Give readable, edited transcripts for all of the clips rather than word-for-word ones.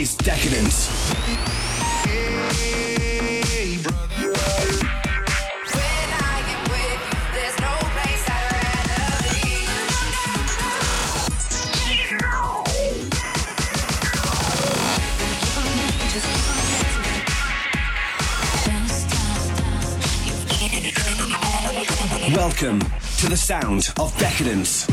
is Decadence. Welcome to the sound of Decadence.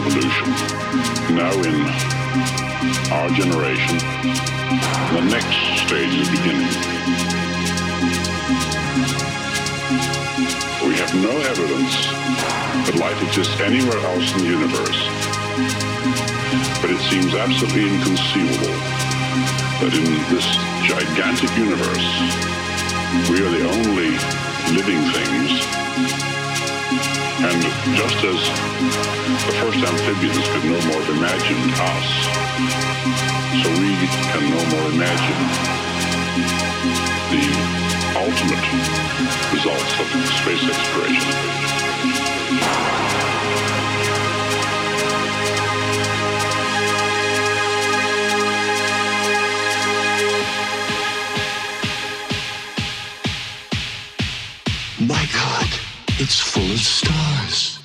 evolution. Now in our generation, the next stage is beginning. We have no evidence that life exists anywhere else in the universe, but it seems absolutely inconceivable that in this gigantic universe, we are the only living things. And just as the first amphibians could no more have imagined us, so we can no more imagine the ultimate results of space exploration. It's full of stars.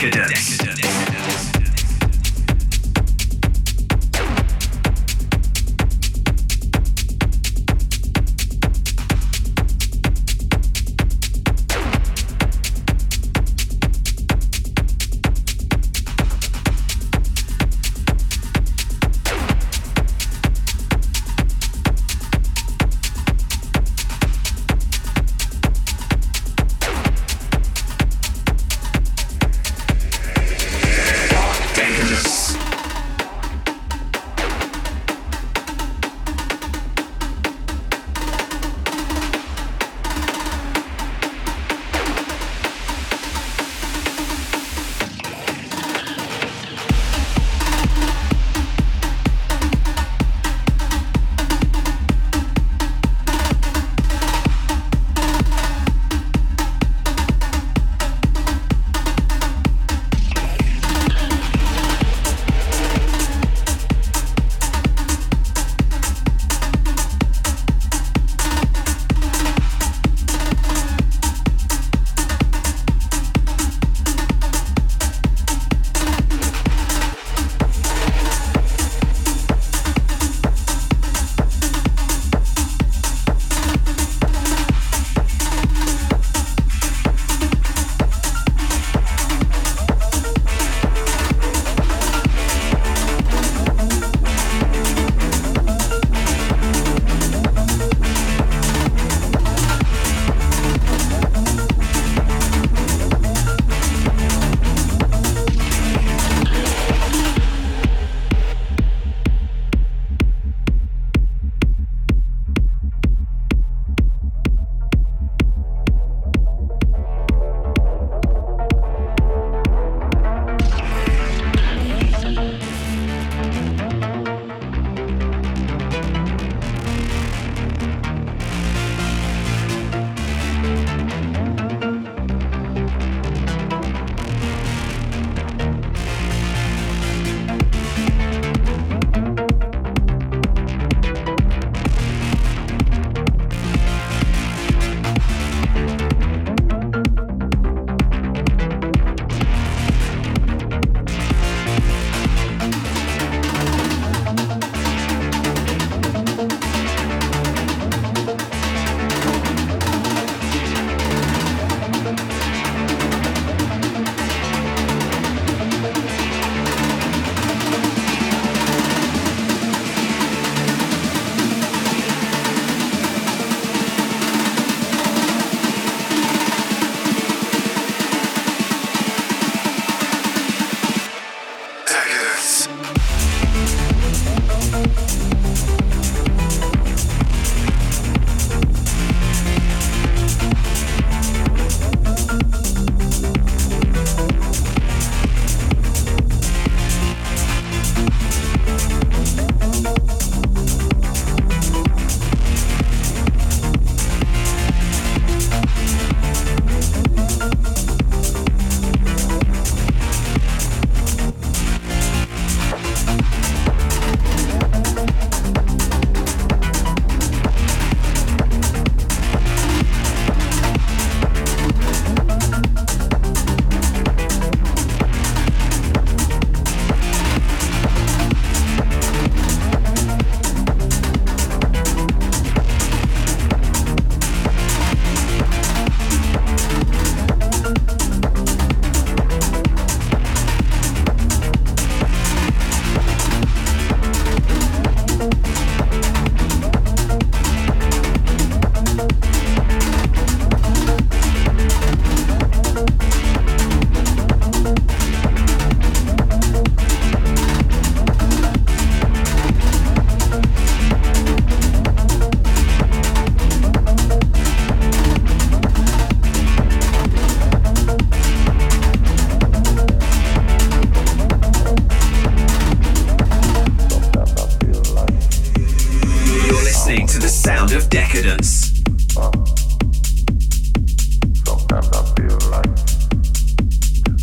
Decadence.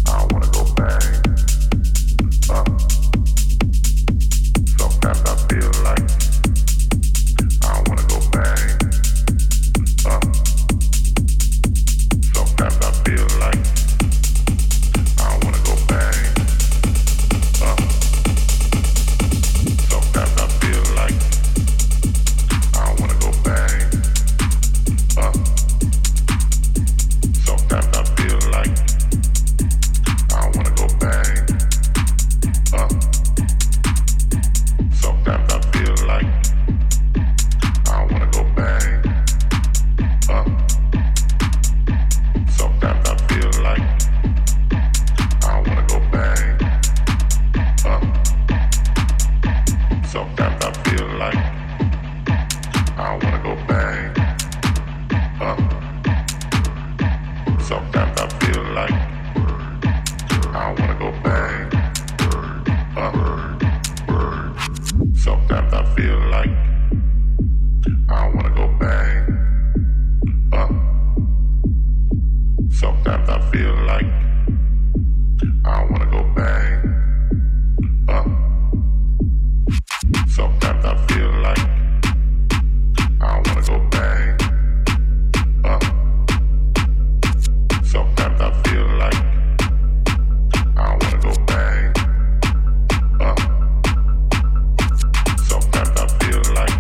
I wanna go Sometimes I feel like I wanna go back up. Sometimes I feel like I wanna go back up. Sometimes I feel like I wanna go back up. Sometimes I feel like I wanna go back. Sometimes I feel like I wanna go back up. Sometimes I feel like I wanna go back up. Sometimes I feel like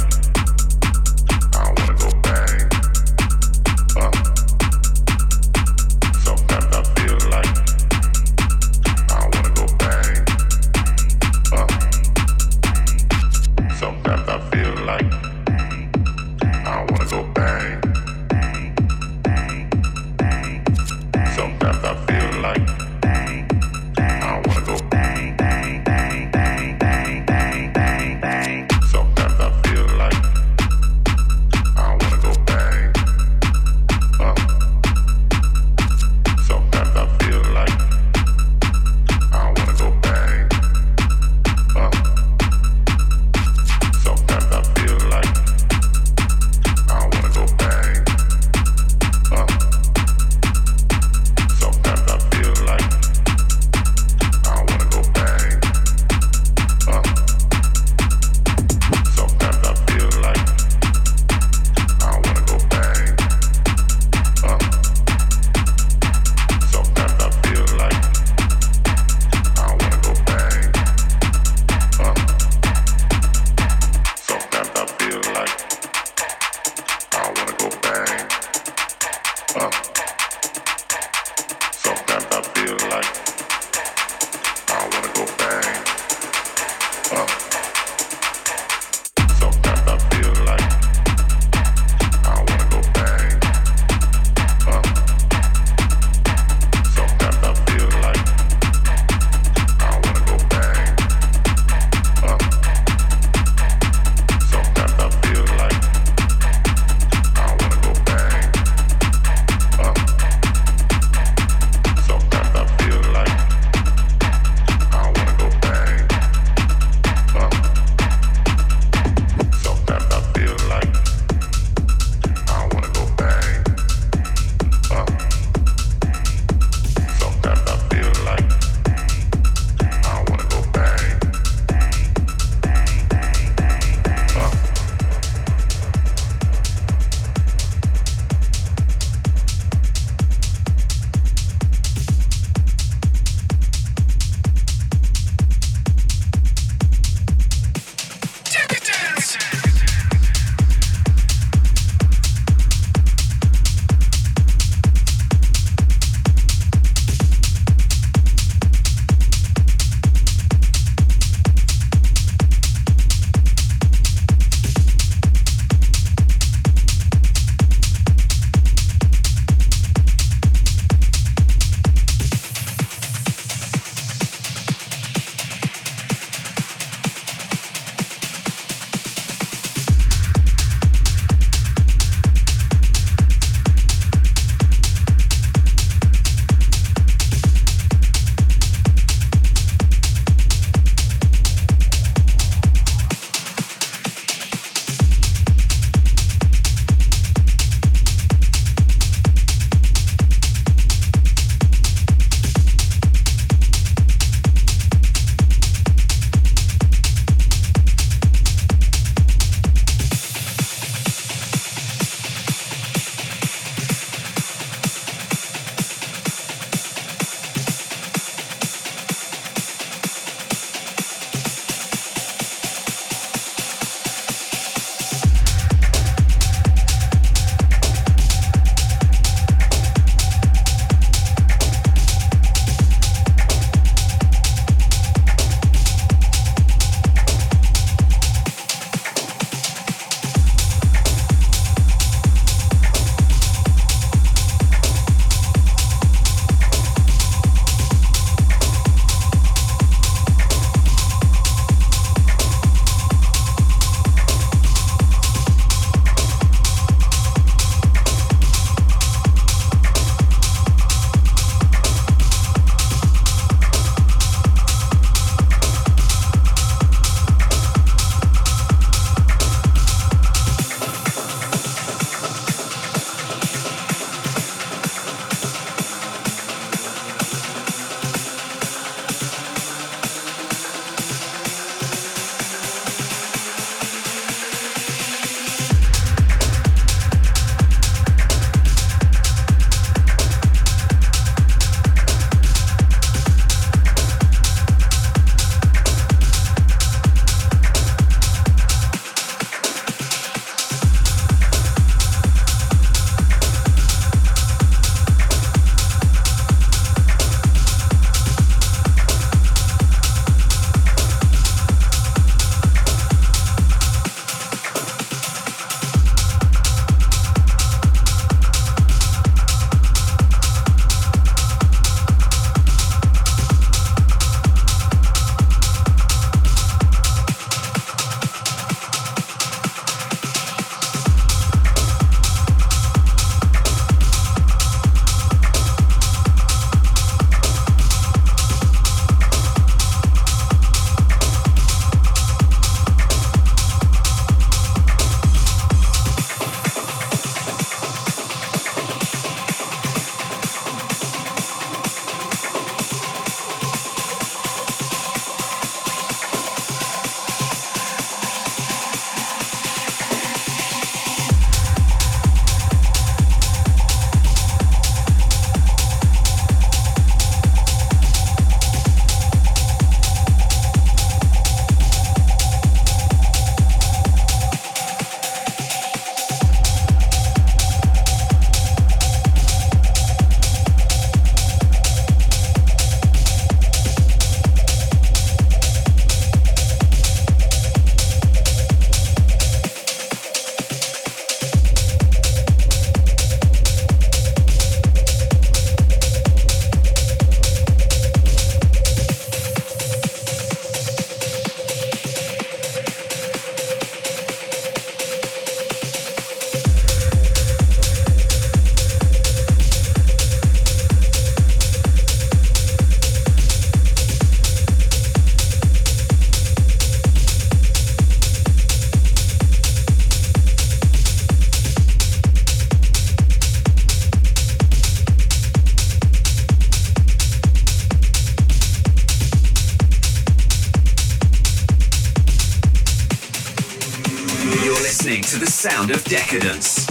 listening to the sound of Decadence.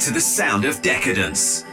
To the sound of Decadence.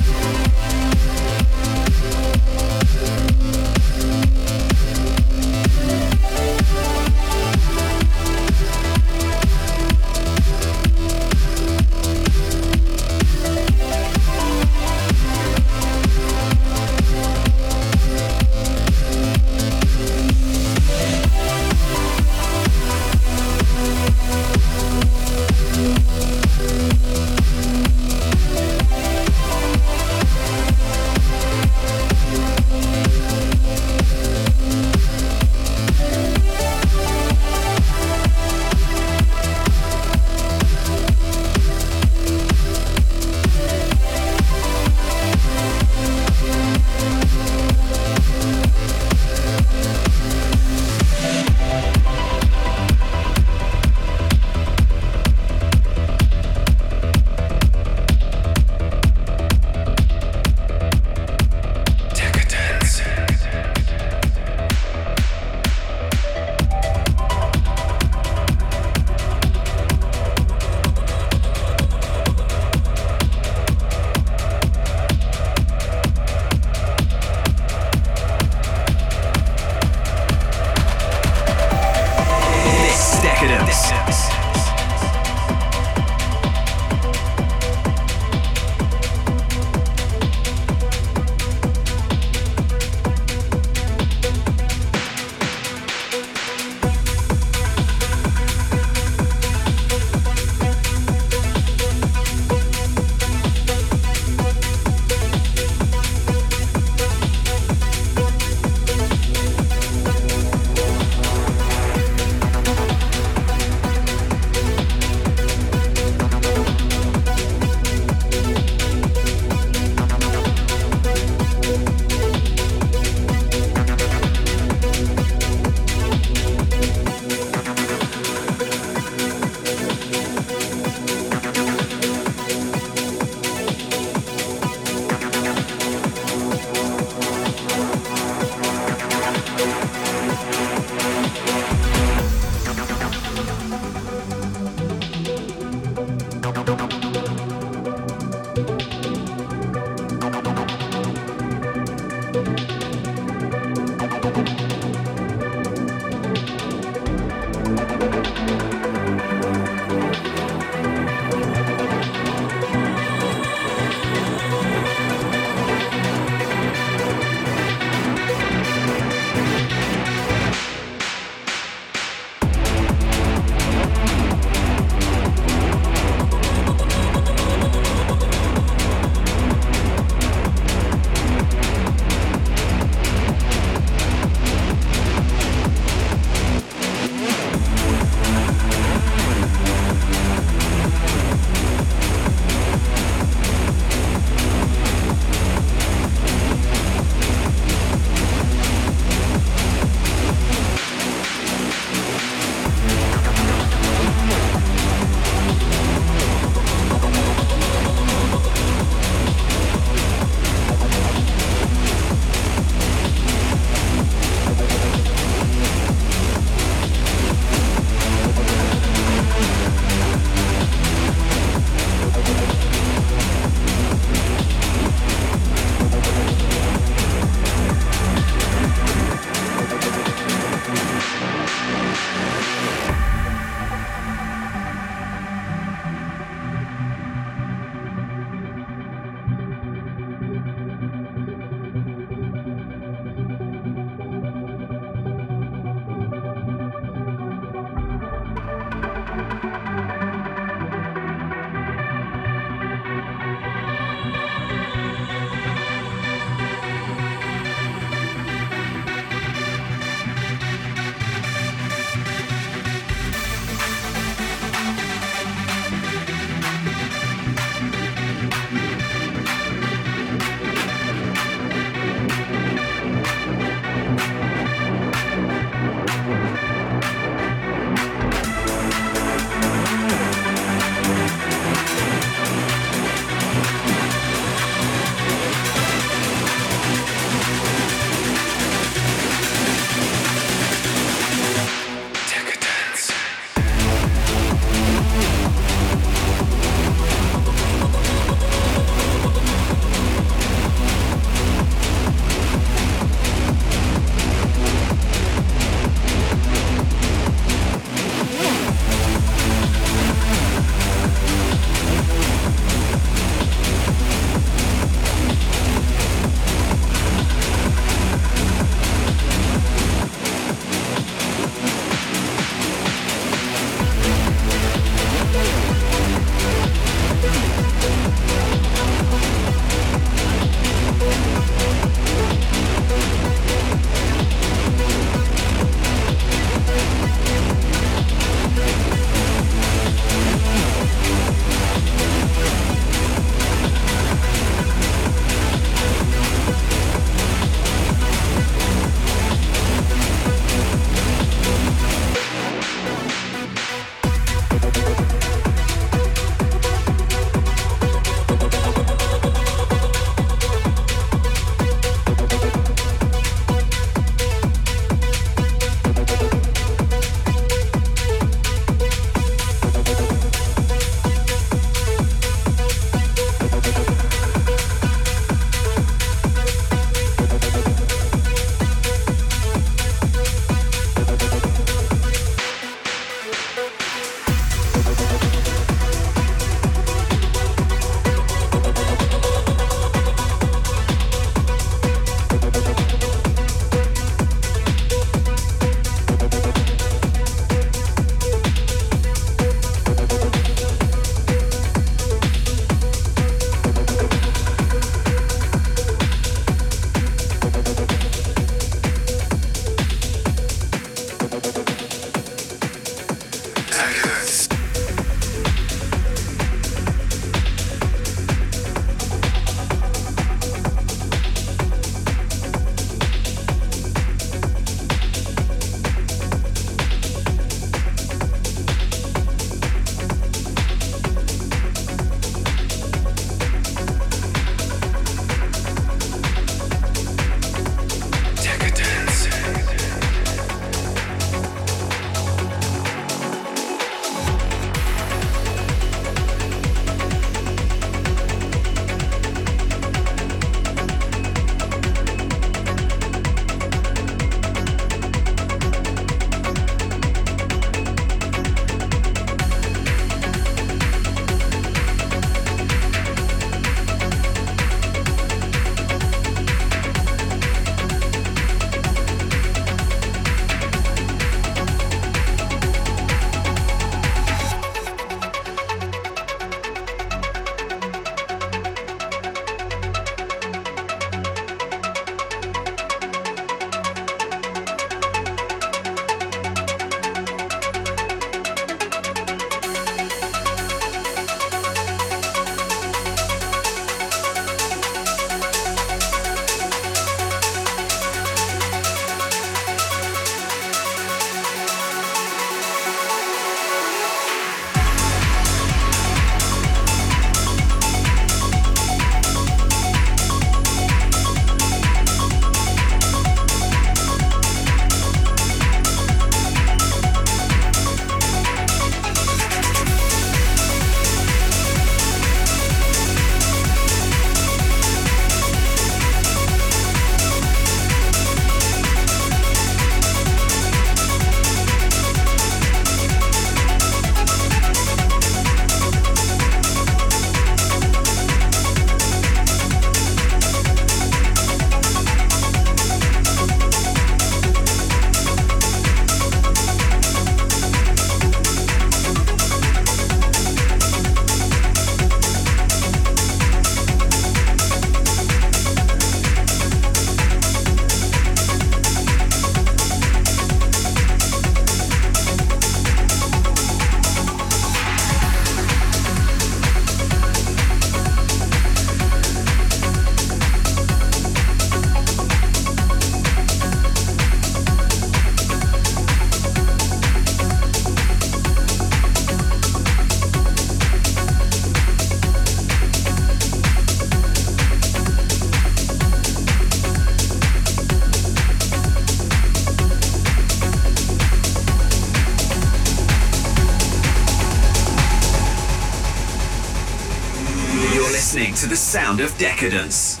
listening to The Sound of Decadence.